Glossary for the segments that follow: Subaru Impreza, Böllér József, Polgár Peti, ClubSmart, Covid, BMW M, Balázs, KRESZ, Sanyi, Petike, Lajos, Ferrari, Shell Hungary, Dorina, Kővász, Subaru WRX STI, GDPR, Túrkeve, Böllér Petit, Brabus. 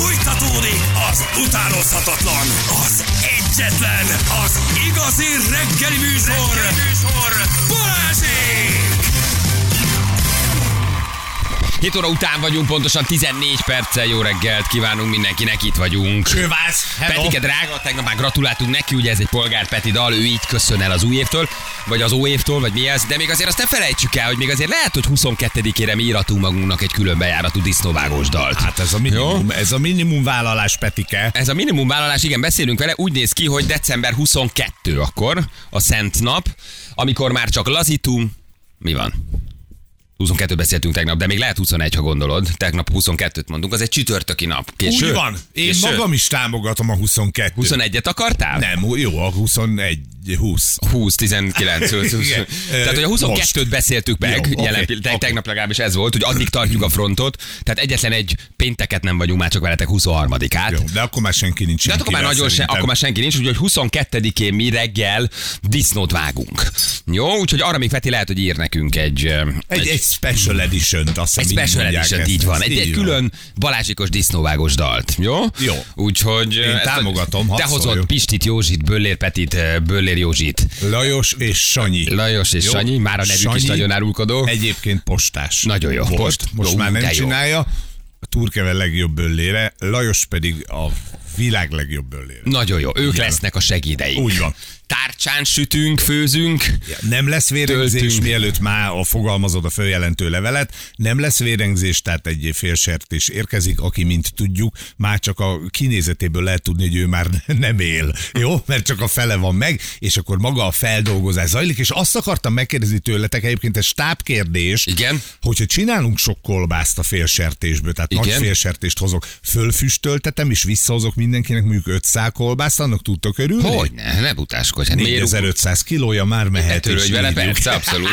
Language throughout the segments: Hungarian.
Fújtatódik az utánozhatatlan, az egyetlen, az igazi reggeli műsor, Balázsék! 7 óra után vagyunk, pontosan 14 perccel jó reggelt kívánunk mindenkinek, itt vagyunk. Kővász, hello! Petike drága, tegnap már gratuláltunk neki, ugye ez egy Polgár Peti dal, ő így köszön el az új évtől, vagy az óévtól, vagy mi ez, de még azért azt ne felejtsük el, hogy még azért lehet, hogy 22-ére mi íratunk magunknak egy külön bejáratú disznóvágós dalt. Hát ez a minimum, jó? Ez a minimum vállalás, Petike. Ez a minimum vállalás, igen, beszélünk vele, úgy néz ki, hogy december 22 akkor, a szent nap, amikor már csak lazítunk, mi van? 22-t beszéltünk tegnap, de még lehet 21, ha gondolod. Tegnap 22-t mondunk, az egy csütörtöki nap. Késő? Úgy van. Én késő? Magam is támogatom a 22-t. 21-et akartál? Nem, jó, a 21... 20. 20, 19. 20. Tehát, hogy a 22-t beszéltük meg, jó, jelen, okay. Tegnap legalábbis ez volt, hogy addig tartjuk a frontot, tehát egyetlen egy pénteket nem vagyunk már csak veletek 23-át. Jó, de akkor már senki nincs. De akkor már nagyon akkor már senki nincs, úgyhogy 22-én mi reggel disznót vágunk. Jó, úgyhogy arra még Feti lehet, hogy ír nekünk egy special edition-t. Egy special edition, így van. Egy külön balázsikos disznóvágos dalt. Jó? Úgyhogy... Én támogatom. Te hozott Pistit, Józsit, Böllér Petit, Böllér Józsit. Lajos és Sanyi. Lajos és jó? Sanyi, már a nevük Sanyi, is nagyon árulkodó. Egyébként postás. Nagyon jó. Most már nem csinálja. A Túrkeve legjobb böllére, Lajos pedig a világ legjobb böllére. Nagyon jó. Ők lesznek a segédeink. Úgy van. Tárcsán sütünk, főzünk. Ja, nem lesz vérengzés, mielőtt már fogalmazod a följelentő levelet. Nem lesz vérengzés, tehát egy félsertés érkezik, aki, mint tudjuk, már csak a kinézetéből lehet tudni, hogy ő már nem él. Jó? Mert csak a fele van meg, és akkor maga a feldolgozás zajlik, és azt akartam megkérdezni tőletek, egyébként egy stábkérdés, igen, hogyha csinálunk sok kolbászt a félsertésből, tehát igen, nagy félsertést hozok, fölfüstöltetem, és visszahozok mindenkinek mondjuk 5 szál kolbászt, annak tudtok örülni? Hogyne, ne butáskodj. 4500 kilója már mehet. Törődj vele, persze, abszolút.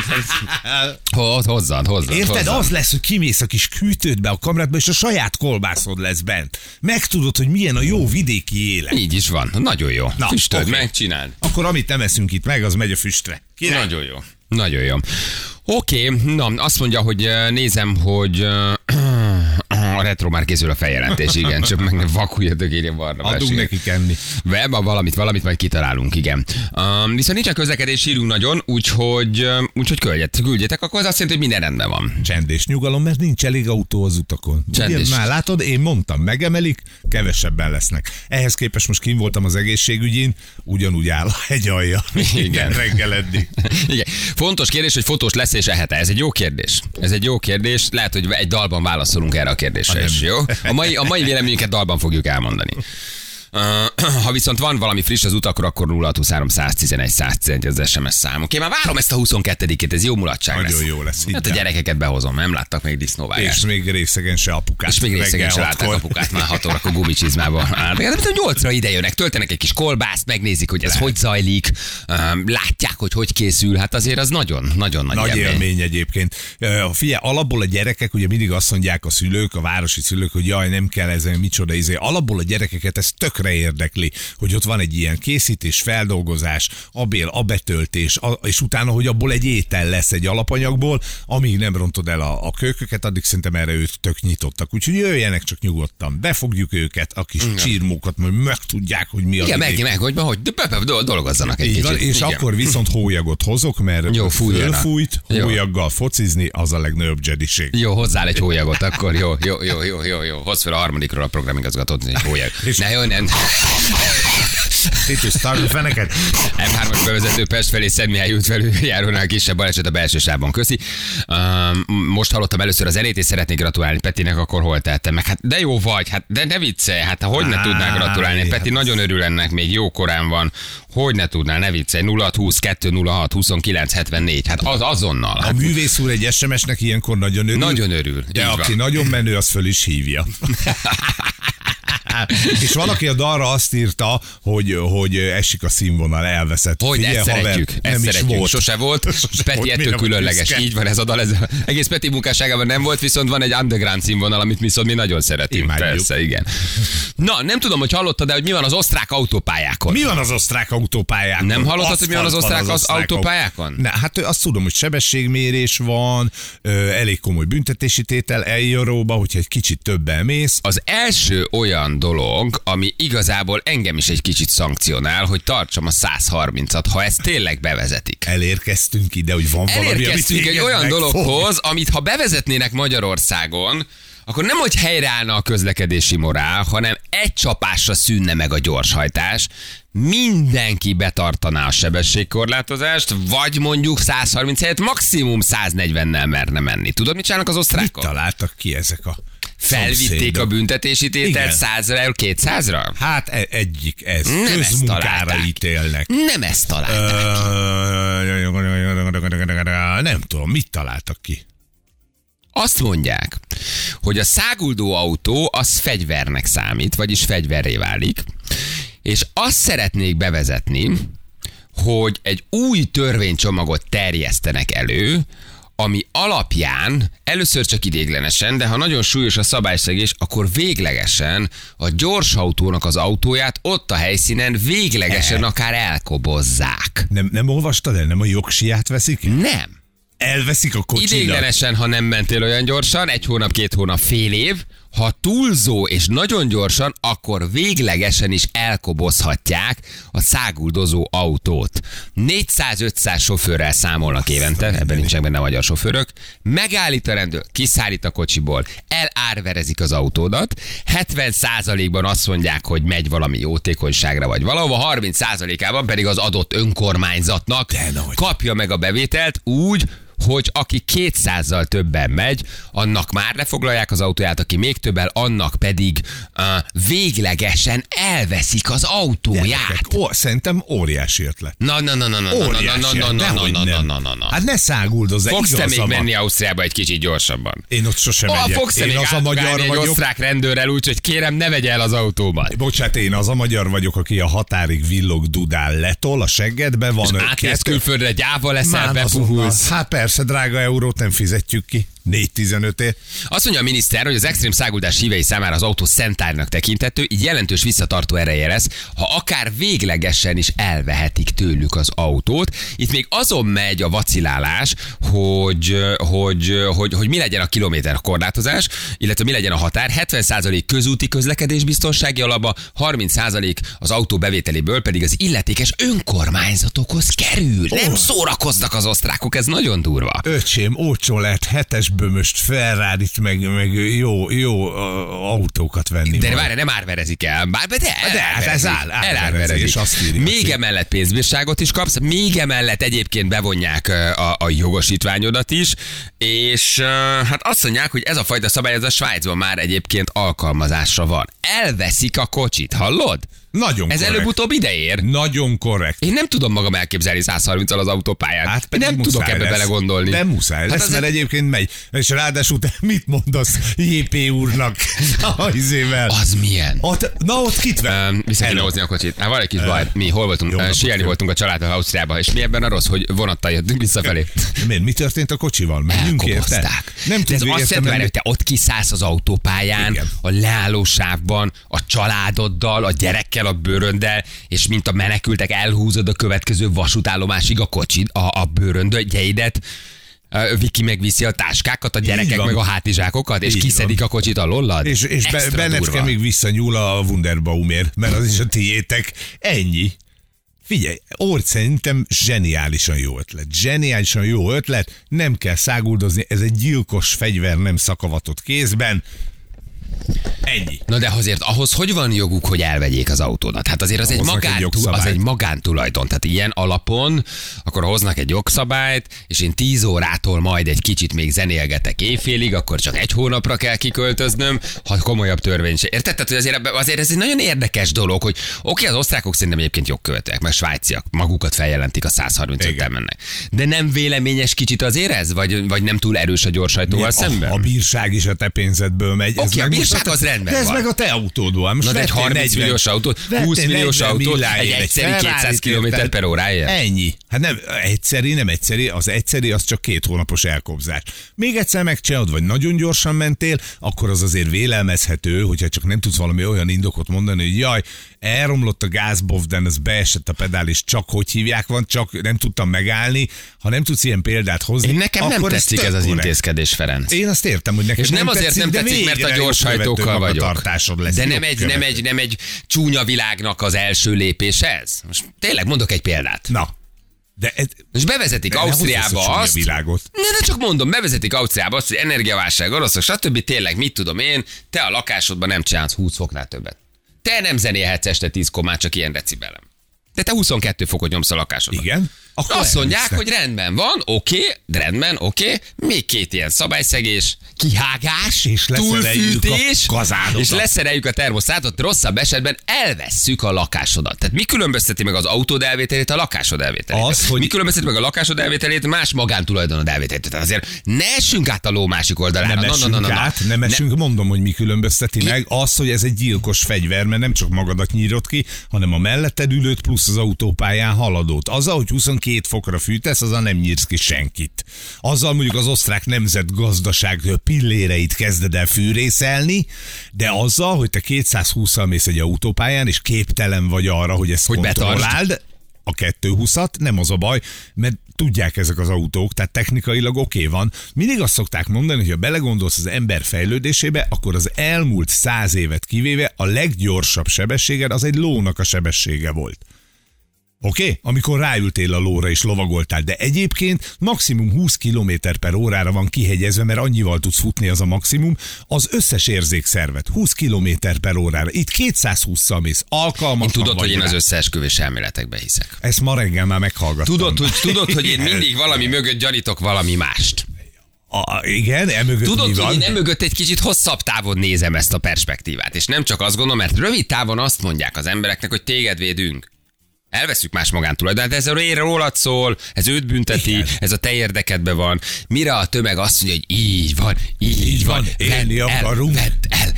Hozzad. Érted, az lesz, hogy kimész a kis kűtődbe a kamrádba, és a saját kolbászod lesz bent. Megtudod, hogy milyen a jó vidéki élet. Így is van, nagyon jó. Na, füstöd, okay, megcsináld. Akkor amit nem eszünk itt meg, az megy a füstre. Király? Nagyon jó. Nagyon jó. Oké, na, azt mondja, hogy nézem, hogy... A retro már készül a feljelentés, igen, csak meg ne vakuljatok, írja Barna. Adunk nekik enni. Valamit majd kitalálunk, igen. Viszont nincsen közlekedés, sírunk nagyon, úgyhogy küldjetek, akkor az azt jelenti, hogy minden rendben van. Csend és nyugalom, mert nincs elég autó az utakon. Már látod, én mondtam, megemelik, kevesebben lesznek. Ehhez képest most kint voltam az egészségügyin, ugyanúgy áll a hegyalja. Igen. Reggel eddig. Igen. Fontos kérdés, hogy fotós lesz és ehet-e. Ez egy jó kérdés. Lehet, hogy egy dalban válaszolunk erre a kérdésre is, jó? A mai véleményünket dalban fogjuk elmondani. Ha viszont van valami friss az utakra, akkor 0623 111 111 az SMS számunk. Oké, már várom ezt a 22-ét, ez jó mulatság lesz. Nagyon jó lesz. Hát a gyerekeket behozom, nem láttak még disznóvágást. És még részegen se apukát. És még részegen se látták apukát már 6 órakor gumicsizmában. Hát, de 8-ra ide jönnek, töltenek egy kis kolbászt, megnézik, hogy ez hogy zajlik, látják, hogy készül. Hát azért az nagyon nagy élmény egyébként. Alapból a gyerekek, ugye mindig azt mondják a szülők, a városi szülők, hogy jaj, nem kell ezen micsoda izé. Alapból a gyerekeket ez tök érdekli, hogy ott van egy ilyen készítés, feldolgozás, a betöltés, és utána, hogy abból egy étel lesz egy alapanyagból, amíg nem rontod el a kököket, addig szerintem erre ők tök nyitottak. Úgyhogy jöjjenek csak nyugodtan, befogjuk őket, a kis csírmókat, majd megtudják, hogy mi az. Igen, hogy dolgozzanak egy kicsit. És igen, akkor viszont hólyagot hozok, mert jó, fölfújt, hólyaggal focizni, az a legnagyobb jediség. Jó, hozzá egy hólyagot, akkor jó. Hozz fel a harmadikról a programigazgatót, hogy hólyag. Titus, tartsd feneket! M3-as bevezető Pest felé Szentmihály útfelüljárónál kisebb baleset a belső sávban, köszi. Most hallottam először a zenét, és szeretnék gratulálni Petinek, akkor hol tehettem meg? Hát de jó vagy, hát de ne viccelj, hát hogy ne tudnál gratulálni? Peti nagyon örül ennek, még jó korán van. Hogy ne tudnál, ne viccelj, 0620 206 29 74, hát az azonnal. Hát. A művész úr egy SMS-nek ilyenkor nagyon örül. Nagyon örül. De aki nagyon menő, az föl is hívja. És valaki a dalra azt írta, hogy esik a színvonal, elveszett. Hogy figyelj, ezt szeretjük, haver, ezt nem szeretjük. Is volt. Sose volt. Peti ettől különleges. Így van ez a dal. Ez egész Peti munkásságában nem volt, viszont van egy underground színvonal, amit viszont mi nagyon szeretünk. Persze, igen. Na, nem tudom, hogy hallottad, de hogy mi van az osztrák autópályákon. Mi van az osztrák autópályákon? Nem hallottad, aszfalt hogy mi van az osztrák autópályákon? Ne, hát azt tudom, hogy sebességmérés van, elég komoly büntetési tétel, eljáróba, hogyha egy kicsit többel mész. Az első olyan dolog, ami igazából engem is egy kicsit szankcionál, hogy tartsam a 130-at, ha ezt tényleg bevezetik. Elérkeztünk ide, hogy van valami, elérkeztünk egy olyan dologhoz, amit ha bevezetnének Magyarországon, akkor nem, hogy helyreállna a közlekedési morál, hanem egy csapásra szűnne meg a gyorshajtás, mindenki betartaná a sebességkorlátozást, vagy mondjuk 130 helyett maximum 140-nel merne menni. Tudod, mit csinálnak az osztrákok? Mit találtak ki ezek a... Felvitték a büntetési tételt 100-ról 200-ra? Hát egyik ez. Nem ezt találták. Ítélnek. Nem ezt találták. Nem tudom, mit találtak ki? Azt mondják, hogy a száguldó autó az fegyvernek számít, vagyis fegyverré válik, és azt szeretnék bevezetni, hogy egy új törvénycsomagot terjesztenek elő, ami alapján először csak ideiglenesen, de ha nagyon súlyos a szabályszegés, akkor véglegesen a gyorsautónak az autóját ott a helyszínen véglegesen akár elkobozzák. Nem olvastad el? Nem a jogsiját veszik? Nem. Elveszik a kocsidat. Ideiglenesen, ha nem mentél olyan gyorsan, 1 hónap, 2 hónap, fél év, ha túlzó és nagyon gyorsan, akkor véglegesen is elkobozhatják a száguldozó autót. 400-500 sofőrrel számolnak évente, ebben nincsenek benne magyar sofőrök. Megállít a rendőr, kiszállít a kocsiból, elárverezik az autódat, 70%-ban azt mondják, hogy megy valami jótékonyságra vagy valahova, 30%-ában pedig az adott önkormányzatnak kapja meg a bevételt úgy, hogy aki 200-zal többen megy, annak már lefoglalják az autóját, aki még többel, annak pedig véglegesen elveszik az autóját. Szerintem óriási ötlet. Na. Hát ne száguldozz, igazam. Fogsz te még menni Ausztriába egy kicsit gyorsabban? Én ott sosem megyek. Fogsz te még átugrálni egy osztrák rendőrrel úgy, hogy kérem, ne vegy el az autómat. Bocsát, én az a magyar vagyok, aki a határig villog dudál letol, a seggedbe van. Átérsz külföldre, gyáva leszel, bepuhulsz. Persze, drága eurót nem fizetjük ki. 4,15-ért. Azt mondja a miniszter, hogy az extrém száguldás hívei számára az autó szentárnak tekintető, így jelentős visszatartó ereje lesz, ha akár véglegesen is elvehetik tőlük az autót. Itt még azon megy a vacilálás, hogy mi legyen a kilométer korlátozás, illetve mi legyen a határ. 70% közúti közlekedés biztonsági alapba, 30% az autó bevételéből pedig az illetékes önkormányzatokhoz kerül. Nem szórakoznak az osztrákok, ez nagyon durva. Öcsém, olcsó lehet 7-es bömöst, Ferrarit, meg jó autókat venni. De várj, nem árverezik el. De ez elárverezik. Még emellett pénzbírságot is kapsz, még emellett egyébként bevonják a jogosítványodat is, és hát azt mondják, hogy ez a fajta szabályozás Svájcban már egyébként alkalmazásra van. Elveszik a kocsit, hallod? Nagyon ez előbb-utóbb ideér. Nagyon korrekt. Én nem tudom magam elképzelni 130-al az autópályán. Hát nem tudok ebbe belegondolni. Nem muszáj lesz, mert egyébként megy. És ráadásul te mit mondasz JP úrnak az izével? Az milyen? Ott kit vett? Vissza kéne hozni a kocsit. Hát van egy kis baj. Mi hol voltunk? Sielni voltunk a családdal Ausztriában. És mi ebben a rossz, hogy vonattal jöttünk visszafelé. Miért? Mi történt a kocsival? Menjünk érte? Nem tudom, azt jelenti, hogy te ott kiszállsz az autópályán, a leállósávban, a családoddal, a gyerekkel, a bőröndel, és mint a menekültek elhúzod a következő vasútállomásig a kocsid, a bőröndögyeidet, Viki megviszi a táskákat, a gyerekek meg a hátizsákokat, és kiszedik a kocsit alólad. És Benetke még visszanyúl a Wunderbaumért, mert az is a tiétek. Ennyi. Figyelj, szerintem zseniálisan jó ötlet. Zseniálisan jó ötlet, nem kell száguldozni, ez egy gyilkos fegyver nem szakavatott kézben. Ennyi. Na de azért ahhoz hogy van joguk, hogy elvegyék az autódat? Hát azért az egy magántulajdon. Tehát ilyen alapon akkor hoznak egy jogszabályt, és én 10 órától majd egy kicsit még zenélgetek éjfélig, akkor csak 1 hónapra kell kiköltöznöm, ha komolyabb törvény se. Érted? Tehát azért ez egy nagyon érdekes dolog, hogy oké, az osztrákok szerintem egyébként jogkövetőek, mert svájciak magukat feljelentik, a 135-tel mennek. De nem véleményes kicsit azért ez? Vagy nem túl erős a gyorshajtóval szemben? A bírság is a te pénzedből megy. Oké, a bírság az rendben de ez van. Meg a te autód van. Most na egy 30 milliós autó, 20 milliós autó, egy egyszeri 200 km per órája. Ennyi. Hát nem egyszeri, nem egyszeri, az egyszeri az csak 2 hónapos elkobzás. Még egyszer megcsinálod, vagy nagyon gyorsan mentél, akkor az azért vélelmezhető, hogyha csak nem tudsz valami olyan indokot mondani, hogy jaj, elromlott a gázbovden, ez beesett a pedál, és csak hogy hívják van, csak nem tudtam megállni. Ha nem tudsz ilyen példát hozni, én nekem nem tetszik ez az intézkedés, Ferenc. Én azt értem, hogy nekem és nem azért nem tetszik, mert a gyorshajtókkal vagyok. De nem egy csúnya világnak az első lépés ez. Most tényleg mondok egy példát. Na. De ez, most bevezetik de Ausztriába azt. De csak mondom, bevezetik Ausztriába azt, hogy energiaválság, oroszok, stb. Tényleg, mit tudom én, te a lakásodban nem csinálsz 20 foknál többet. Te nem zenélhetsz este 10-kor már csak ilyen decibelem. De te 22 fokot nyomsz a lakásodban. Igen. Azt mondják, hogy rendben van, oké, még 2 ilyen szabályszegés, kihágás, és túlfűtés, és leszereljük a termoszátot, rosszabb esetben elvesszük a lakásodat. Tehát mi különbözteti meg az autód elvételét a lakásod elvételét? Az, hogy mi különbözteti meg a lakásod elvételét más magántulajdonod elvételét? Tehát azért ne essünk át a ló másik oldalára. Nem esünk át, nem esünk, mondom, hogy mi különbözteti meg az, hogy ez egy gyilkos fegyver, mert nem csak magadat nyírod ki, hanem a melletted ülőt plusz az autópályán haladót. Azzal, hogy 22 fokra fűtesz, azzal nem nyírsz ki senkit. Azzal mondjuk az osztrák nemzetgazdaság pilléreit kezded el fűrészelni, de azzal, hogy te 220-al mész egy autópályán, és képtelen vagy arra, hogy ezt hogy kontrolláld, betartsd. A 220-at, nem az a baj, mert tudják ezek az autók, tehát technikailag oké van. Mindig azt szokták mondani, hogy ha belegondolsz az ember fejlődésébe, akkor az elmúlt 100 évet kivéve a leggyorsabb sebességed az egy lónak a sebessége volt. Oké? Amikor ráültél a lóra és lovagoltál, de egyébként maximum 20 km per órára van kihegyezve, mert annyival tudsz futni, az a maximum, az összes érzékszervet 20 km per órára. Itt 220-szal mész, alkalmatlan. Tudod, hogy én az összeesküvés elméletekbe hiszek. Ezt ma reggel már meghallgattam. Tudod, hogy én mindig valami mögött gyanítok valami mást. Igen, emögött mi van? Tudod, hogy én emögött egy kicsit hosszabb távon nézem ezt a perspektívát, és nem csak azt gondolom, mert rövid távon azt mondják az embereknek, hogy téged védünk. Elveszük más magántulajdonát, de ez rólad szól, ez őt bünteti, igen. Ez a te érdekedben van. Mire a tömeg azt mondja, hogy így van, élni akarunk. El,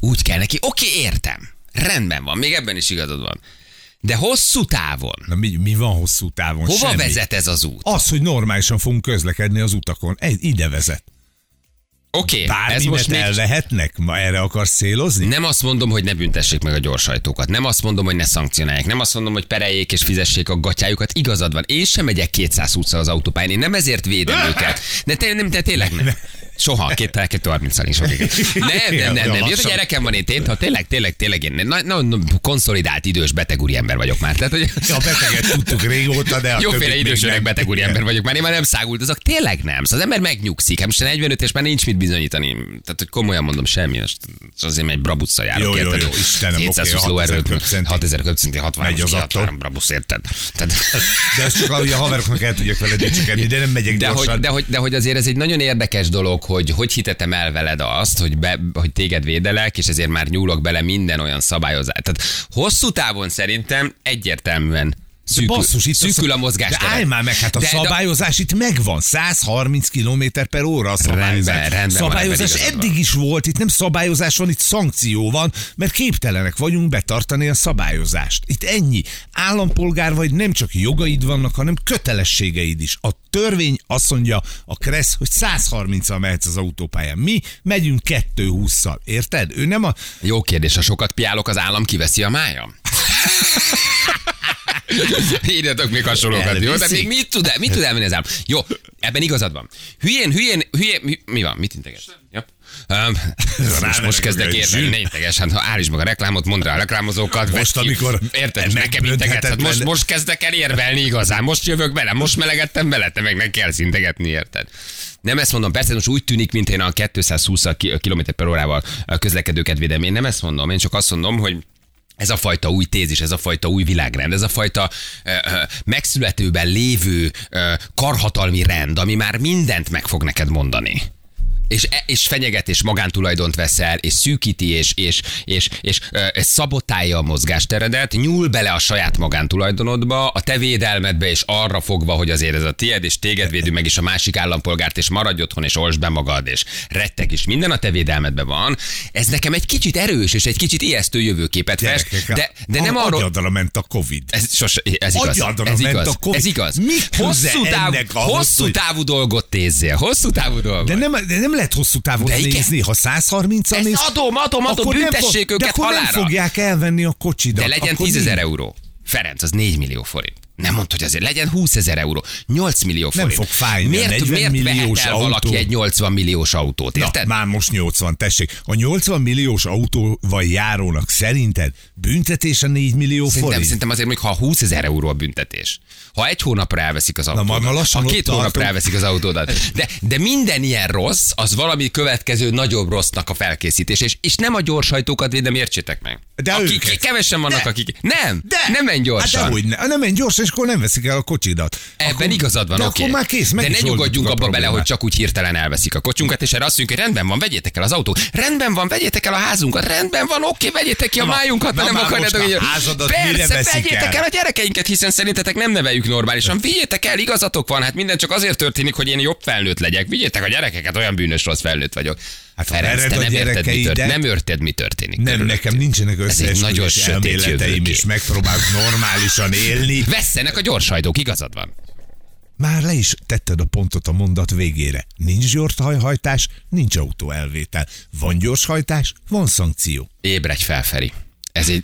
úgy kell neki. Oké, értem, rendben van, még ebben is igazad van. De hosszú távon. Na mi van hosszú távon? Hova semmi. Vezet ez az út? Az, hogy normálisan fogunk közlekedni az utakon. Ide vezet. Oké, ez most még... elvehetnek? Ma erre akarsz célozni? Nem azt mondom, hogy ne büntessék meg a gyorshajtókat. Nem azt mondom, hogy ne szankcionálják. Nem azt mondom, hogy pereljék és fizessék a gatyájukat. Igazad van. Én sem megyek 220-szal az autópályán. Én nem ezért védem őket. De tényleg nem. Soha, 230-al is. Nem. Jött a gyerekem van itt, ha tényleg én konszolidált idős beteg úriember vagyok már. Tehát, hogy... A beteget tudtuk régóta, de a jóféle idős öreg beteg úriember vagyok már. Én már nem száguldozok, tényleg nem. Az ember megnyugszik. Most 45 és már nincs mit bizonyítani. Tehát, hogy komolyan mondom, semmi. Azért megy brabusszal járok, érted? Jó, Istenem, 720 lóerőt, 6000 köbszinti, 63 brabussz, érted? De ezt csak a haveroknak el tudjak veled dicsekedni, de nem megyek gyorsan. De hogy azért ez egy nagyon érdekes dolog, hogy hitetem el veled azt, hogy téged védelek, és ezért már nyúlok bele minden olyan szabályozás. Tehát hosszú távon szerintem egyértelműen szűkül a mozgástere. De állj már meg, hát a szabályozás itt megvan. 130 km per óra a szabályozás. Rendben szabályozás van, eddig is volt, itt nem szabályozás van, itt szankció van, mert képtelenek vagyunk betartani a szabályozást. Itt ennyi. Állampolgár vagy, nem csak jogaid vannak, hanem kötelességeid is. A törvény azt mondja, a KRESZ, hogy 130-al mehetsz az autópályán. Mi megyünk 220-szal. Érted? Ő nem a... Jó kérdés, ha sokat piálok, az állam kiveszi a májam? Írjatok még hasonlókat, jó? De még mit tud elmenni az állam? Jó, ebben igazad van. Hülyén, mi van? Mit integes? Jó. Most kezdek érteni, ne integes, hát ha állítsd meg a reklámot, mondd rá a reklámozókat. Most amikor... Érted, nekem integetsz, hát most kezdek el érvelni igazán, most jövök bele, most melegettem bele, te meg ne kell szintegetni, érted? Nem ezt mondom, persze most úgy tűnik, mint én a 220 km per órával közlekedőket védem. Én nem ezt mondom, én csak azt mondom, hogy ez a fajta új tézis, ez a fajta új világrend, ez a fajta megszületőben lévő karhatalmi rend, ami már mindent meg fog neked mondani. És fenyeget, és magántulajdont veszel, és szűkíti, és szabotálja a mozgásteredet, nyúl bele a saját magántulajdonodba, a te védelmedbe, és arra fogva, hogy azért ez a tied, és téged védő meg is a másik állampolgárt, és maradj otthon, és olsd be magad, és retteg is. Minden a te védelmedben van. Ez nekem egy kicsit erős, és egy kicsit ijesztő jövőképet fest. De nem arról... Agyadra ment a Covid. Ez igaz. Ez igaz. Hosszú távú dolgot tézzél. Hosszú távú dolgot. De nem lehet hosszú távon nézni, ha 130-an néz. Adom, büntessék őket halálra. De akkor nem fogják elvenni a kocsidat. De legyen 10 000 euró. Ferenc, az 4 millió forint. Nem mondd, hogy azért legyen 20 000 euró. 8 millió forint. Nem fog fájni. Miért vehet el valaki egy 80 milliós autót? Érted? Na, már most 80, tessék. A 80 milliós autóval járónak szerinted büntetés a 4 millió forint? Szerintem azért mondjuk, ha 20 000 euró a büntetés. Ha egy hónapra elveszik az autódat. Ha 2 hónapra elveszik az autódat. De minden ilyen rossz, az valami következő nagyobb rossznak a felkészítés. És nem a gyorshajtókat védem, értsétek meg. Akik kevesen vannak, akik... Nem menj gyorsan. Hát dehogyne. Nem menj gyorsan, és akkor nem veszik el a kocsidat. Ebben igazad van, oké. De ne nyugodjunk abba bele, hogy csak úgy hirtelen elveszik a kocsunkat, és erre azt mondjuk, hogy rendben van, vegyétek el az autót. Rendben van, vegyétek el a házunkat. Rendben van, oké, vegyétek ki a májunkat, ha nem akarjátok. Persze, vegyétek el a gyerekeinket, hiszen szerintetek nem neveljük normálisan. Vigyétek el, igazatok van, hát minden csak azért történik, hogy én jobb felnőtt legyek. Vigyétek a gyerekeket, olyan bűnös rossz felnőtt vagyok. Hát Ferenc, te nem érted, mi történik. Nem, nekem nincsenek összeesküvés elméleteim, és megpróbálok normálisan élni. Vesszenek a gyorshajtók, igazad van. Már le is tetted a pontot a mondat végére. Nincs gyorshajtás, nincs autóelvétel. Van gyorshajtás, van szankció. Ébredj fel, Feri.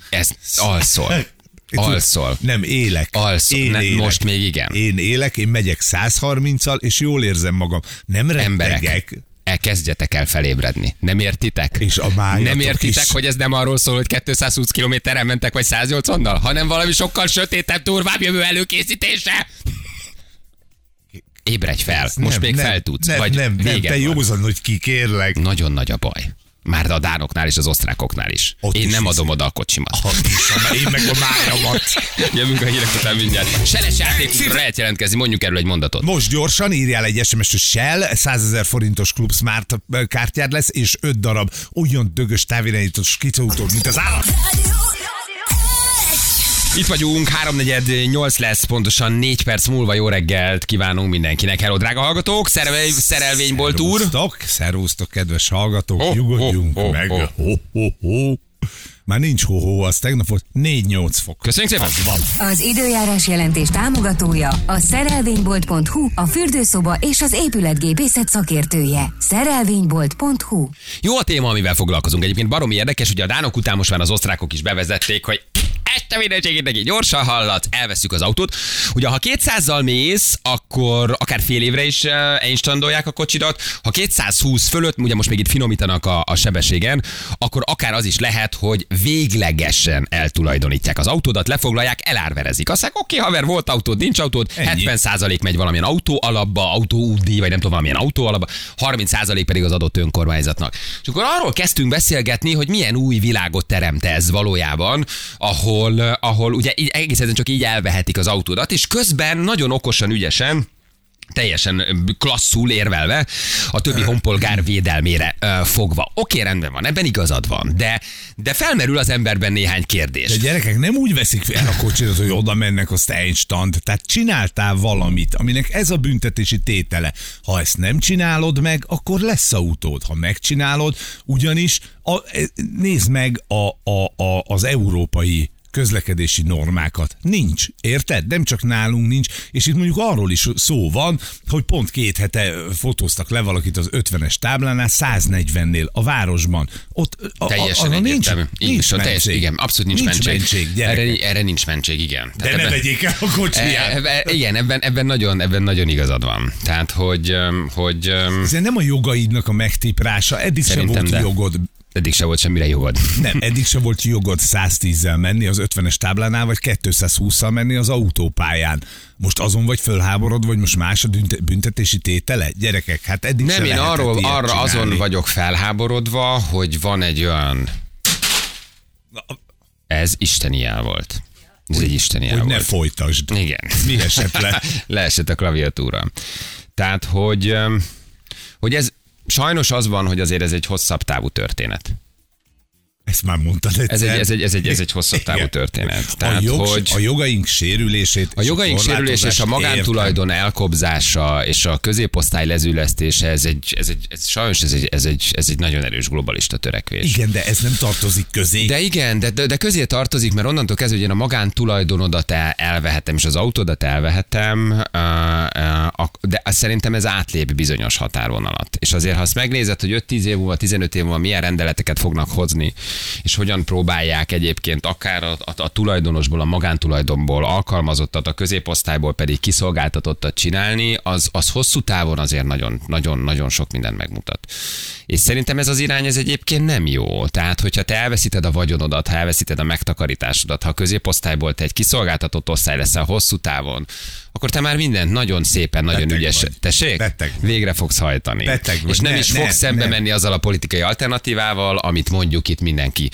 Ez alszol. Alszol. Nem, élek. Alszol. Én nem, élek. Most még igen. Én élek, én megyek 130-al, és jól érzem magam. Nem rettegek. Elkezdjetek el felébredni. Nem értitek? És a nem értitek, is. Hogy ez nem arról szól, hogy 220 kilométerrel mentek, vagy 180-nal, hanem valami sokkal sötétebb, durvább jövő előkészítése. Ébredj fel. Most nem, még fel tudsz. Nem, te józan, hogy ki, kérlek. Nagyon nagy a baj. Már a dánoknál és az osztrákoknál is. Ott én is nem adom oda a kocsimat. Én meg a májamat. Jövünk a hírek után mindjárt. Shell-es játékra lehet jelentkezni, mondjuk erről egy mondatot. Most gyorsan írjál egy SMS-t, Shell, 100 000 forintos ClubSmart kártyád lesz, és 5 darab olyan dögös távirányított skicautód, mint az állat. Itt vagyunk, 7:38 lesz, pontosan 4 perc múlva. Jó reggelt kívánunk mindenkinek. Hello, drága hallgatók, szerelvénybolt úr. Szervusztok, kedves hallgatók, nyugodjunk meg. Már nincs ho-ho, az tegnap volt 4-8 fok. Köszönjük szépen! Az időjárás jelentés támogatója a szerelvénybolt.hu, a fürdőszoba és az épületgépészet szakértője. Szerelvénybolt.hu. Jó a téma, amivel foglalkozunk. Egyébként baromi érdekes, hogy a dánok után most már az osztrákok is bevezették, hogy este mindenségét neki gyorsan hallat, elveszük az autót. Ugye, ha 200-zal mész, akkor akár fél évre is einstandolják a kocsidat. Ha 220 fölött, ugye most még itt finomítanak a sebességen, akkor akár az is lehet, hogy véglegesen eltulajdonítják az autódat, lefoglalják, elárverezik. Azt mondják, oké, haver, volt autód, nincs autód, ennyi. 70% megy valamilyen autó alapba, autóútdíj, vagy nem tudom, valamilyen autó alapba, 30% pedig az adott önkormányzatnak. És akkor arról kezdtünk beszélgetni, hogy milyen új világot teremt ez valójában, ahol ugye egész egyszerűen csak így elvehetik az autódat, és közben nagyon okosan, ügyesen, teljesen klasszul érvelve a többi honpolgár védelmére fogva. Oké, rendben van, ebben igazad van, de felmerül az emberben néhány kérdés. De gyerekek nem úgy veszik fel a kocsidat, hogy oda mennek, azt einstand. Tehát csináltál valamit, aminek ez a büntetési tétele. Ha ezt nem csinálod meg, akkor lesz autód. Ha megcsinálod, ugyanis nézd meg az európai közlekedési normákat. Nincs, érted? Nem csak nálunk nincs, és itt mondjuk arról is szó van, hogy pont 2 hete fotóztak le valakit az 50-es táblánál 140-nél a városban. Ott teljesen egyértelmű. Igen, abszolút nincs mentség. Erre nincs mentség, igen. Tehát de ne vegyék el a kocsiját. Igen, ebben nagyon igazad van. Tehát, hogy ez nem a jogaidnak a megtiprása, eddig sem volt jogod. Eddig se volt semmire jogod. Nem, eddig se volt jogod 110-zel menni az 50-es táblánál, vagy 220-szal menni az autópályán. Most azon vagy fölháborod, vagy most más a büntetési tétele? Gyerekek, hát eddig nem, se lehetett ilyet csinálni. Nem, én arra azon vagyok felháborodva, hogy van egy olyan... Ez isteni jel volt. Ez egy isteni jel volt. Hogy ne folytasd. Igen. Mi esett le? Leesett a klaviatúra. Tehát, hogy ez... Sajnos az van, hogy azért ez egy hosszabb távú történet. Ezt már mondtad egyszer. Ez egy hosszabb távú történet. Tehát, a jogaink sérülését... A jogaink sérülés és a magántulajdon elkobzása és a középosztály lezülesztése, ez sajnos egy nagyon erős globalista törekvés. Igen, de ez nem tartozik közé. De igen, de közé tartozik, mert onnantól kezdve, hogy én a magántulajdonodat elvehetem, és az autódat elvehetem, de szerintem ez átlép bizonyos határvonalat. És azért, ha azt megnézed, hogy 5-10 év múlva, 15 év múlva milyen rendeleteket fognak hozni, és hogyan próbálják egyébként akár a tulajdonosból, a magántulajdonból, alkalmazottat, a középosztályból pedig kiszolgáltatottat csinálni, az hosszú távon azért nagyon sok mindent megmutat. És szerintem ez az irány, ez egyébként nem jó. Tehát, hogyha te elveszíted a vagyonodat, ha elveszíted a megtakarításodat, ha a középosztályból te egy kiszolgáltatott osztály leszel hosszú távon, akkor te már mindent nagyon szépen, nagyon ügyes. Tessék? Végre fogsz hajtani. És nem is fogsz szembe menni azzal a politikai alternatívával, amit mondjuk itt mindenki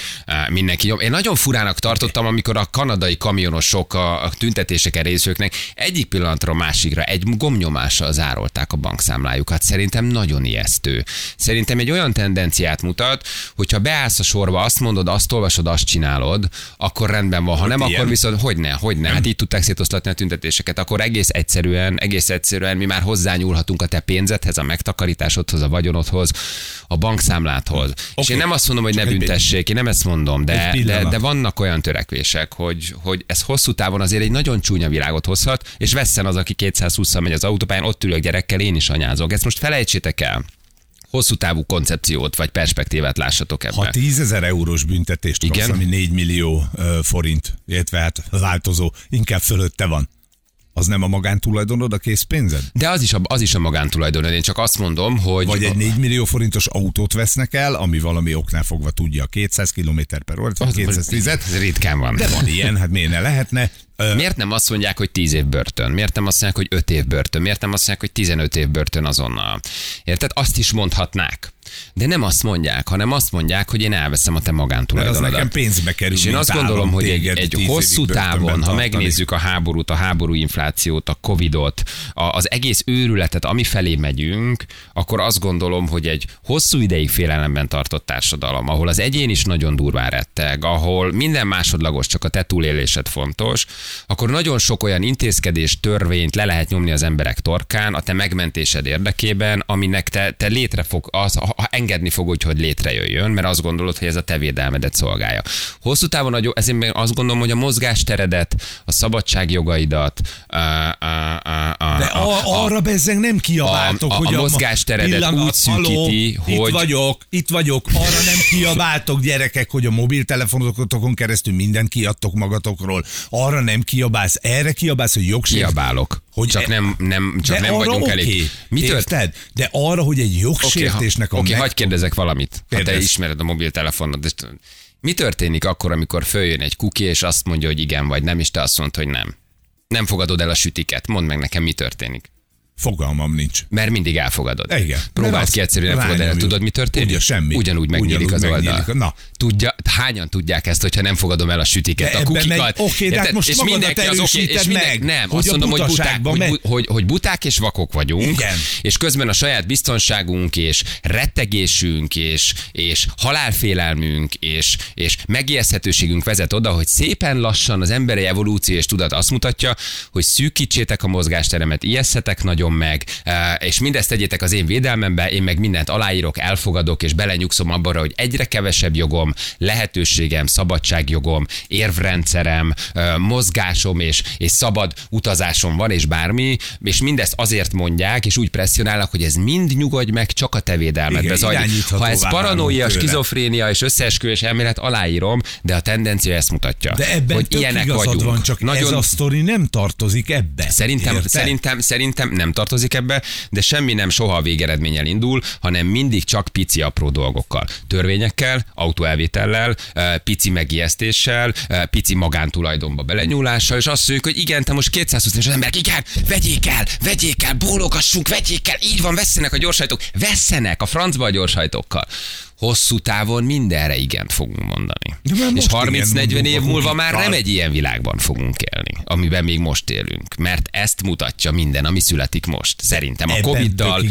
nyom. Én nagyon furának tartottam, amikor a kanadai kamionosok a tüntetéseken részvőknek egyik pillanatra másikra egy gombnyomással zárolták a bankszámlájukat. Szerintem nagyon ijesztő. Szerintem egy olyan tendenciát mutat, hogyha beállsz a sorba, azt mondod, azt olvasod, azt csinálod, akkor rendben van. Ha nem, akkor viszont hogyne. Hát így tudták szétoszlatni a tüntetéseket, akkor egész egyszerűen mi már hozzányúlhatunk a te pénzedhez, a megtakarításodhoz, a vagyonodhoz, a bankszámládhoz. És én nem azt mondom, hogy ne büntessék, én nem ezt mondom, de vannak olyan törekvések, hogy ez hosszú távon azért egy nagyon csúnya világot hozhat, és vesszen az, aki 220-szal megy az autópályán, ott ülök gyerekkel, én is anyázok. Ezt most felejtsétek el. Hosszú távú koncepciót vagy perspektívát lássatok ebben. Ha 10 000 eurós büntetést kapsz, ami 4 millió forint, illetve hát változó, inkább fölötte van. Az nem a magántulajdonod, a készpénzed? De az is a magántulajdonod. Én csak azt mondom, hogy... Vagy egy 4 millió forintos autót vesznek el, ami valami oknál fogva tudja 200 km/h, vagy 210-et. Ez ritkán van. De van ilyen, hát miért ne lehetne? Miért nem azt mondják, hogy 10 év börtön? Miért nem azt mondják, hogy 5 év börtön? Miért nem azt mondják, hogy 15 év börtön azonnal? Érted? Azt is mondhatnák. De nem azt mondják, hanem azt mondják, hogy én elveszem a te magántulajdonodat. Az nekem pénzbe kerül. És én azt gondolom, hogy egy hosszú távon, ha megnézzük a háborút, a háború inflációt, a Covidot, az egész őrületet, ami felé megyünk, akkor azt gondolom, hogy egy hosszú ideig félelemben tartott társadalom, ahol az egyén is nagyon durván retteg, ahol minden másodlagos, csak a te túlélésed fontos, akkor nagyon sok olyan intézkedés, törvényt le lehet nyomni az emberek torkán a te megmentésed érdekében, aminek te létre fog, engedni fog, hogy létrejöjjön, mert azt gondolod, hogy ez a te védelmedet szolgálja. Hosszú távon ezért azt gondolom, hogy a mozgásteredet, a szabadságjogaidat, arra bezzeg nem kiabáltok, hogy a mozgásteredet úgy szűkíti, hogy... Itt vagyok, arra nem kiabáltok, gyerekek, hogy a mobiltelefonotokon keresztül mindent kiadtok magatokról. Arra nem kiabálsz, erre kiabálsz, hogy jogsértés. Kiabálok. Hogy csak nem vagyunk elég. Mi történt? De arra, hogy egy jogsértésnek a... Oké, hadd kérdezek valamit. Kérdez. Ha te ismered a mobiltelefonod. Mi történik akkor, amikor följön egy kuki, és azt mondja, hogy igen vagy nem, és te azt mondod, hogy nem? Nem fogadod el a sütiket. Mondd meg nekem, mi történik. Fogalmam nincs. Mert mindig elfogadod. Igen. Próbáld ki, egyszerűen elfogadod el. Tudod, mi történik? Ugyanúgy megnyílik az oldal. Na. Tudja, hányan tudják ezt, hogyha nem fogadom el a sütiket, de a kukikat. Oké, de hát most és mindenki az oké, és mindenki nem. Azt mondom, hogy buták és vakok vagyunk, igen. És közben a saját biztonságunk, és rettegésünk, és halálfélelmünk, és megijeszthetőségünk vezet oda, hogy szépen lassan az emberi evolúció és tudat azt mutatja, hogy szűkítsétek a mozgásteremet, ijesszetek nagyon meg, és mindezt tegyétek az én védelmembe, én meg mindent aláírok, elfogadok, és belenyugszom abba, hogy egyre kevesebb jogom, lehetőségem, szabadságjogom, érvrendszerem, mozgásom és szabad utazásom van, és bármi, és mindezt azért mondják, és úgy presszionálnak, hogy ez mind nyugodj meg, csak a te védelmedbe zajlik. Ha ez paranoia, skizofrénia és összeesküvés elmélet, aláírom, de a tendencia ezt mutatja. De ebben hogy ilyenek vagyunk. Van, csak nagyon... ez a sztori nem tartozik ebbe. Szerintem nem tartozik ebbe, de semmi nem soha a végeredménnyel indul, hanem mindig csak pici apró dolgokkal. Törvényekkel, autóelvétellel, pici megijesztéssel, pici magántulajdonba belenyúlással, és azt mondjuk, hogy igen, te most 220, és az emberek, igen, vegyék el, bólogassunk, vegyék el, így van, vesszenek a gyorsajtók, vesszenek a francba a gyorsajtókkal. Hosszú távon mindenre igent fogunk mondani. És 30-40 év múlva már nem egy ilyen világban fogunk élni. amiben még most élünk. Mert ezt mutatja minden, ami születik most. Szerintem a Covid-dal,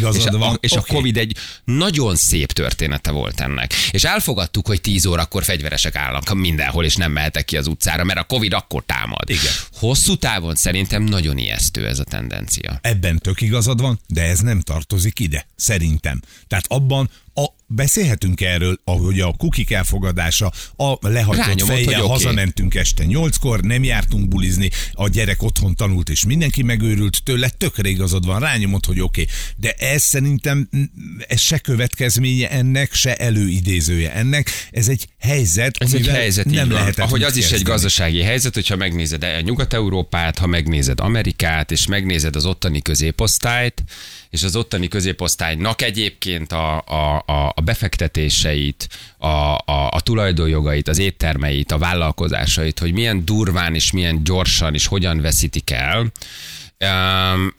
és a Covid egy nagyon szép története volt ennek. És elfogadtuk, hogy 10 órakor fegyveresek állnak mindenhol, és nem mehetek ki az utcára, mert a Covid akkor támad. Igen. Hosszú távon szerintem nagyon ijesztő ez a tendencia. Ebben tök igazad van, de ez nem tartozik ide, szerintem. Tehát abban beszélhetünk erről, ahogy a kukik elfogadása, a lehajtott fejjel hazamentünk este 8-kor, nem jártunk bulizni, a gyerek otthon tanult, és mindenki megőrült tőle, tökre igazad van, rányomott, hogy oké. De ez szerintem ez se következménye ennek, se előidézője ennek. Ez egy helyzet, ez amivel egy helyzet, nem lehetett. Ahogy az is egy gazdasági helyzet, hogyha megnézed a Nyugat-Európát, ha megnézed Amerikát, és megnézed az ottani középosztályt, és az ottani középosztálynak egyébként a befektetéseit, a tulajdonjogait, az éttermeit, a vállalkozásait, hogy milyen durván és milyen gyorsan és hogyan veszítik el.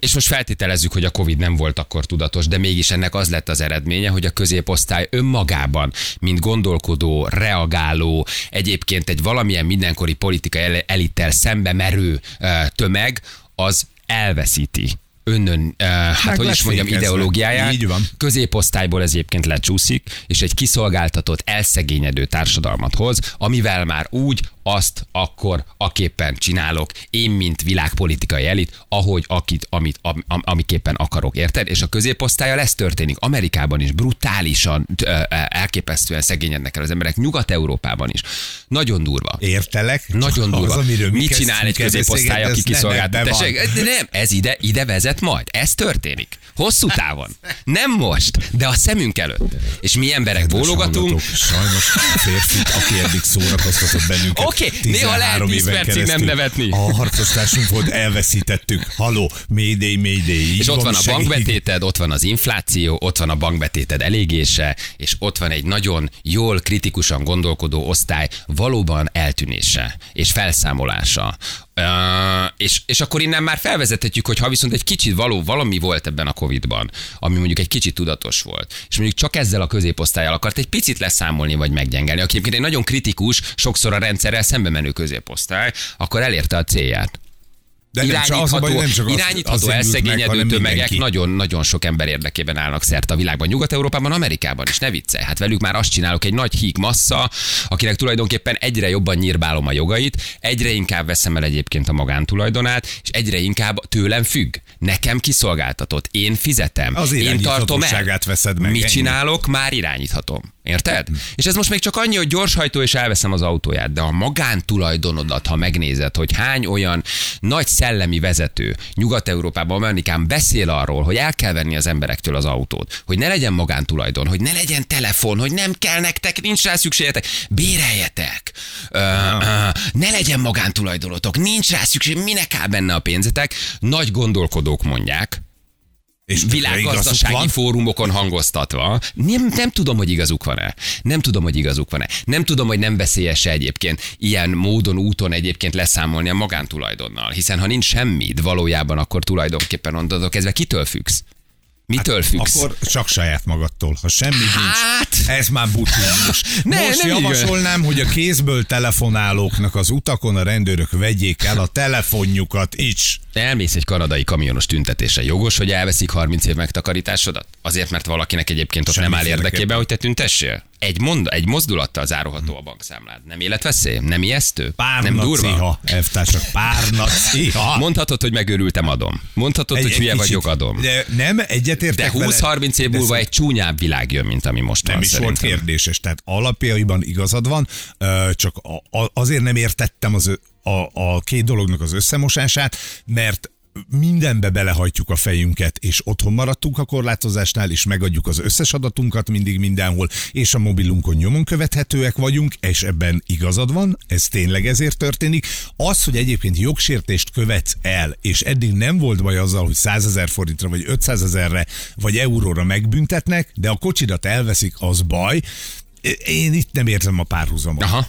És most feltételezzük, hogy a Covid nem volt akkor tudatos, de mégis ennek az lett az eredménye, hogy a középosztály önmagában, mint gondolkodó, reagáló, egyébként egy valamilyen mindenkori politika elittel szembe merő tömeg, az elveszíti ideológiáját. Így van. Középosztályból ez egyébként lecsúszik, és egy kiszolgáltatott, elszegényedő társadalmat hoz, amivel már úgy azt akkor aképpen csinálok, én, mint világpolitikai elit, ahogy amiképpen akarok, érted? És a középosztállyal ez történik. Amerikában is brutálisan, elképesztően szegényednek el az emberek, Nyugat-Európában is. nagyon durva. Értelek? Nagyon durva. Az, mit csinál egy középosztály, aki kiszolgáltat? Nem, ez ide vezet majd. Ez történik. Hosszú távon. Nem most, de a szemünk előtt. És mi emberek bólogatunk. Sajnos férfit, aki eddig szórakoztatott bennünket. Oké, néha lehet 10 percig nem nevetni. A harcostársunk volt, elveszítettük. Haló, mayday. És ott van a bankbetéted, ott van az infláció, ott van a bankbetéted elégése, és ott van egy nagyon jól, kritikusan gondolkodó osztály valóban eltűnése és felszámolása. És akkor innen már felvezethetjük, hogy ha viszont egy kicsit valami volt ebben a Covid-ban, ami mondjuk egy kicsit tudatos volt, és mondjuk csak ezzel a középosztályjal akart egy picit leszámolni vagy meggyengeni, aki egy nagyon kritikus, sokszor a rendszerrel szembe menő középosztály, akkor elérte a célját. De irányítható elszegényedő tömegek nagyon-nagyon sok ember érdekében állnak szerte a világban, Nyugat-Európában, Amerikában is, ne viccelj. Hát velük már azt csinálok, egy nagy híg massza, akinek tulajdonképpen egyre jobban nyírbálom a jogait, egyre inkább veszem el egyébként a magántulajdonát, és egyre inkább tőlem függ. Nekem kiszolgáltatott, én fizetem, az én tartom el. Veszed meg, mit ennyi csinálok, már irányíthatom. Érted? És ez most még csak annyi, hogy gyorshajtó, és elveszem az autóját, de a magántulajdonodat, ha megnézed, hogy hány olyan nagy szellemi vezető Nyugat-Európában, Amerikában beszél arról, hogy el kell venni az emberektől az autót, hogy ne legyen magántulajdon, hogy ne legyen telefon, hogy nem kell nektek, nincs rá szükségetek, béreljetek, ne legyen magántulajdonotok, nincs rá szükség, minek áll benne a pénzetek, nagy gondolkodók mondják, és világgazdasági fórumokon hangoztatva. Nem tudom, hogy igazuk van-e. Nem tudom, hogy nem veszélyes-e egyébként ilyen módon, úton egyébként leszámolni a magántulajdonnal. Hiszen ha nincs semmid valójában, akkor tulajdonképpen onnantól kezdve kitől függsz? Mitől függsz? Akkor csak saját magadtól, ha semmi nincs. Ez már butulós. Most javasolnám, hogy a kézből telefonálóknak az utakon a rendőrök vegyék el a telefonjukat is. Elmész egy kanadai kamionos tüntetése. Jogos, hogy elveszik 30 év megtakarításodat? Azért, mert valakinek egyébként ott semmi nem áll érdekében, hogy te tüntessél? Egy mozdulattal zárolható a bankszámlád. Nem életveszély? Nem ijesztő? Párna nem durva? Ciha, elvtársak, párna ciha. Mondhatod, hogy megőrültem, adom. Mondhatod, hogy hülye vagyok, adom. De nem, egyetértek vele. De 20-30 év múlva egy csúnyább világ jön, mint ami most van, szerintem. Nem is volt kérdéses, tehát alapjaiban igazad van, csak azért nem értettem a két dolognak az összemosását, mert mindenbe belehajtjuk a fejünket, és otthon maradtunk a korlátozásnál, és megadjuk az összes adatunkat mindig mindenhol, és a mobilunkon nyomon követhetőek vagyunk, és ebben igazad van, ez tényleg ezért történik. Az, hogy egyébként jogsértést követsz el, és eddig nem volt baj azzal, hogy 100 000 forintra, vagy 500 000-re, vagy euróra megbüntetnek, de a kocsidat elveszik, az baj. Én itt nem érzem a párhuzamot. Aha.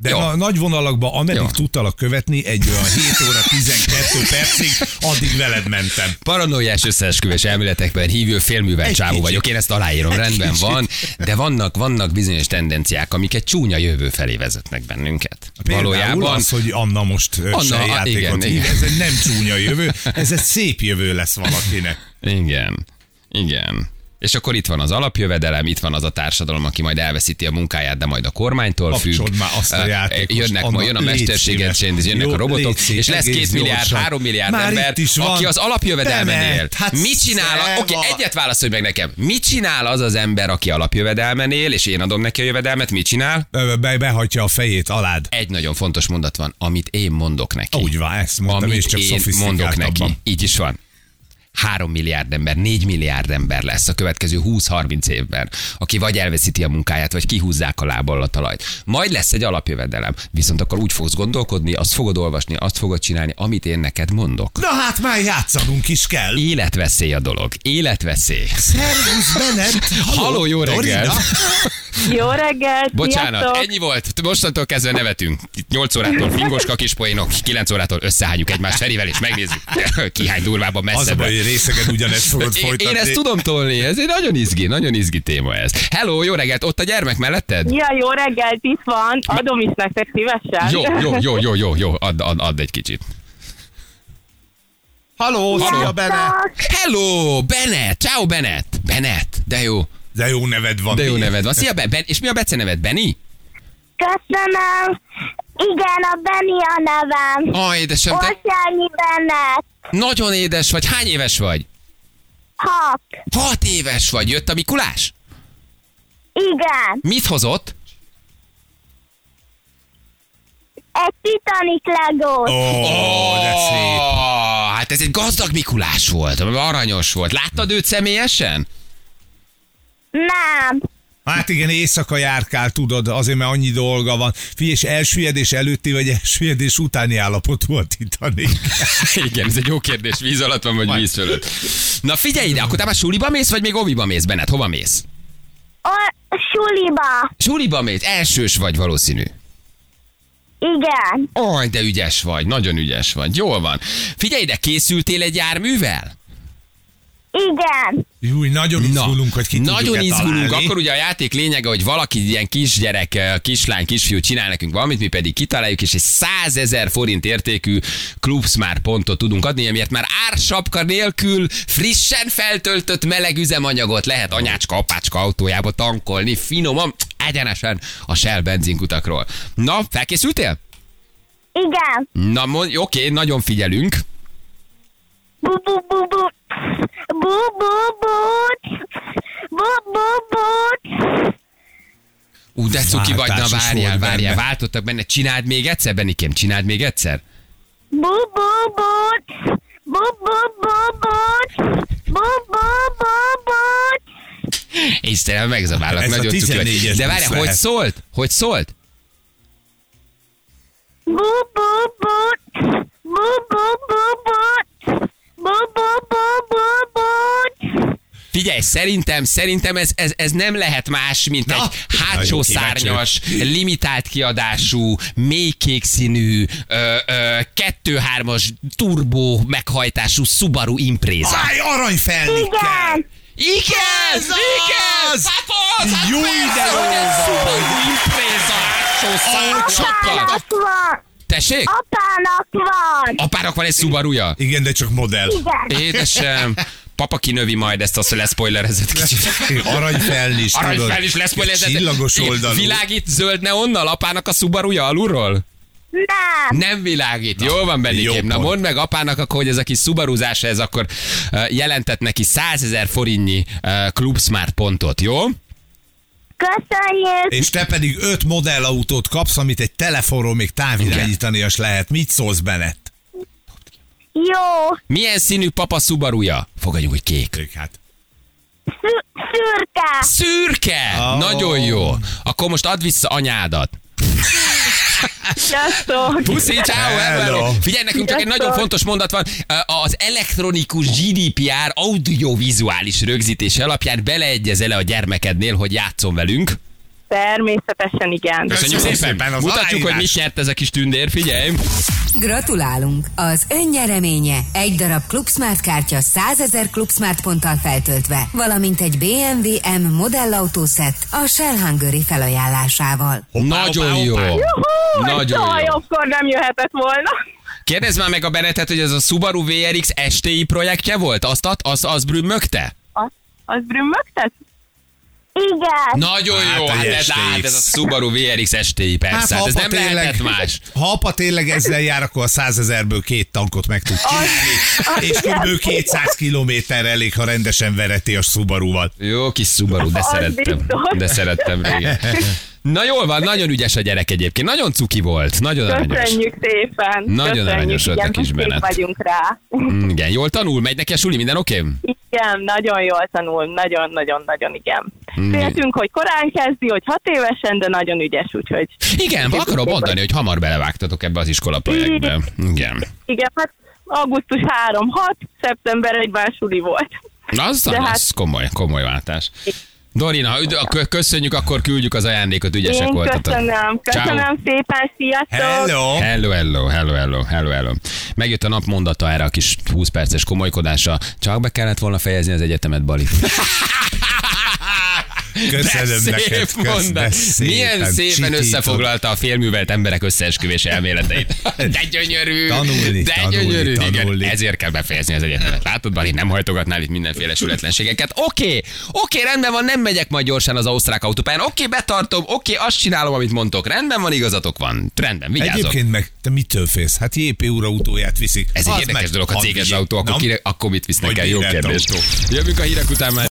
De a nagy vonalakban, ameddig tudtalak követni, egy olyan 7 óra 12 percig, addig veled mentem. Paranoiás összeesküvés elméletekben hívő félművel csávó vagyok. Én ezt aláírom, rendben van, de vannak bizonyos tendenciák, amiket csúnya jövő felé vezetnek bennünket. Valójában az, hogy Anna most sejjátékot hív, ez egy nem csúnya jövő, ez egy szép jövő lesz valakinek. Igen, igen. És akkor itt van az alapjövedelem, itt van az a társadalom, aki majd elveszíti a munkáját, de majd a kormánytól függ. Jön a mesterséges, jönnek a robotok, és lesz 2 milliárd, 3 milliárd ember, aki az alapjövedelmen él. Hát mit csinál? Oké, egyet válaszolj meg nekem. Mit csinál az az ember, aki alapjövedelmen él, és én adom neki a jövedelmet, mit csinál? Behajtja a fejét alád. Egy nagyon fontos mondat van, amit én mondok neki. Úgy van, ezt mondtam, és csak szofisztikáltabban. Így is van. 3 milliárd ember, 4 milliárd ember lesz a következő 20-30 évben, aki vagy elveszíti a munkáját, vagy kihúzzák a lába alatt a talajt. Majd lesz egy alapjövedelem, viszont akkor úgy fogsz gondolkodni, azt fogod olvasni, azt fogod csinálni, amit én neked mondok. Na hát már játszanunk is kell. Életveszély a dolog, életveszély. Szervusz, Benett! Halló, jó reggelt! Jó reggelt! Bocsánat, sziasztok. Ennyi volt, mostantól kezdve nevetünk. 8 órától fingoska kispoénok, 9 órától összehágyjuk egymást Ferivel, és megnézzük, ki hány durvábban messzebb. Részegen ugyanezt fogod folytatni. Én ezt tudom tolni, ez egy nagyon izgi téma ez. Hello, jó reggelt, ott a gyermek melletted? Ja, jó reggelt, itt van, adom is nektek szívesen. Jó, add egy kicsit. Halló, szia Benett! Hello, Benett, ciao Benett! Benett, de jó. De jó neved van. Szia Benett, és mi a beceneved, Benni? Köszönöm. Igen, a Benni a nevem. Aj, édesem, te... Sanyi Benett. Nagyon édes vagy. Hány éves vagy? 6. 6 éves vagy. Jött a Mikulás? Igen. Mit hozott? Egy Titanic Legót. Ó, de szép. Hát ez egy gazdag Mikulás volt. Aranyos volt. Láttad őt személyesen? Nem. Hát igen, éjszaka járkál, tudod, azért, mert annyi dolga van. Figyelj, és elsüllyedés előtti, vagy elsüllyedés utáni állapotú a Titanic? Igen, ez egy jó kérdés. Víz alatt van, vagy víz fölött. Na figyelj ide, akkor te már suliba mész, vagy még oviba mész, Benett? Hova mész? Suliba. Suliba mész, elsős vagy valószínű. Igen. Aj, de ügyes vagy, nagyon ügyes vagy. Jól van. Figyelj ide, készültél egy járművel? Igen. Júj, nagyon izgulunk, hogy ki nagyon izgulunk, akkor ugye a játék lényege, hogy valaki ilyen kisgyerek, kislány, kisfiú csinál nekünk valamit, mi pedig kitaláljuk, és egy 100 000 forint értékű ClubSmart pontot tudunk adni, amiért már ársapka nélkül frissen feltöltött meleg üzemanyagot lehet anyácska, apácska autójába tankolni, finoman, egyenesen a Shell benzinkutakról. Na, felkészültél? Igen. Na, oké, nagyon figyelünk. Ú, de cuki vagy, na várjál, váltottak benne. Csináld még egyszer, Benikém, csináld még egyszer. Istenem, megzaválok, nagyon cuki vagy. De várjál, hogy szólt? Hogy szólt? Figyelj, szerintem ez nem lehet más, mint egy hátsó szárnyas, limitált kiadású, mélykék színű, 2.3-as turbó meghajtású Subaru Impreza. Áj, aranyfelnikkel! Igen! Igen! Hát az! Hát jó, persze, hogy egy Subaru Impreza hátsó szárnyasokkal! Tessék? Apának van. Apának van egy Subaruja? Igen, de csak modell. Igen. Édesem, papa kinövi majd ezt, azt leszpoilerezett kicsit. Aranyfelnis leszpoilerezett. Csillagos oldalú. Világít zöld neonnal apának a Subaruja alulról? Nem. Nem világít. Jól van, Benikém. Na mondd meg apának akkor, hogy ez a kis szubaruzása, ez akkor jelentett neki 100 000 forintnyi ClubSmart pontot, jó? Köszönjük! És te pedig 5 modellautót kapsz, amit egy telefonról még távirányítani is lehet. Mit szólsz, Benett? Jó! Milyen színű papa Subaruja? Fogadjuk, hogy kék. Hát. Szürke! Szürke! Oh. Nagyon jó! Akkor most add vissza anyádat. Sziasztok! Puszi, ciao! Figyelj, nekünk csak egy nagyon fontos mondat van. Az elektronikus GDPR audiovizuális rögzítése alapján beleegyezel a gyermekednél, hogy játszon velünk? Természetesen igen. Köszönjük szépen! Mutatjuk, hogy mit nyert ez a kis tündér, figyelj! Gratulálunk! Az önnyereménye egy darab ClubSmart kártya 100 000 ClubSmart ponttal feltöltve, valamint egy BMW M modellautószett a Shell Hungary felajánlásával. Nagyon jó! Nagyon jó! Jobbkor nem jöhetett volna! Kérdezz már meg a Benetet, hogy ez a Subaru WRX STI projektje volt? Azt brümmögte? Azt brümmögtet? Igen. Nagyon jó, hát ez a Subaru WRX STI, persze. Hát, ez nem lehetett más. Ha apa tényleg ezzel jár, akkor a 100 000-ből 2 tankot meg tud csinálni. És kb. 200 kilométerre elég, ha rendesen vereti a Subaruval. Jó kis Subaru, de szerettem. De szerettem régen. Na jól van, nagyon ügyes a gyerek egyébként. Nagyon cuki volt, nagyon aranyos. Köszönjük szépen. Nagyon aranyos volt a kis Benet. Vagyunk rá. Igen, jól tanul? Megy neki a suli, minden oké? Igen, nagyon jól tanul. Nagyon, igen. Féltünk, hogy korán kezdi, hogy 6 évesen, de nagyon ügyes, úgyhogy... Igen, akarom mondani, hogy hamar belevágtatok ebbe az iskola projektbe. Igen, hát augusztus 3-6, szeptember 1-ben suli volt. Az komoly váltás. Dorina, köszönjük, akkor küldjük az ajándékot, ügyesek voltatok. Köszönöm szépen, sziasztok! Hello. Megjött a nap mondata erre a kis 20 perces komolykodása. Csak be kellett volna fejezni az egyetemet, Bali. Köszönöm neked, milyen szépen összefoglalta a félművelt emberek összeesküvés elméleteit. De gyönyörű! Tanulni. Igen, ezért kell befejezni az egyetemet. Látod, Bali, nem hajtogatnál itt mindenféle sületlenségeket. Oké, rendben van, nem megyek majd gyorsan az ausztrák autópályán. Betartom, azt csinálom, amit mondtok. Rendben van, igazatok van. Rendben, vigyázok. Egyébként meg, te mitől félsz? Hát JP-ra autóját viszik. Ez egy érdekes dolog, ha céges autó, akkor mit visznek el? Jó kérdés. Jövünk a hírek után már.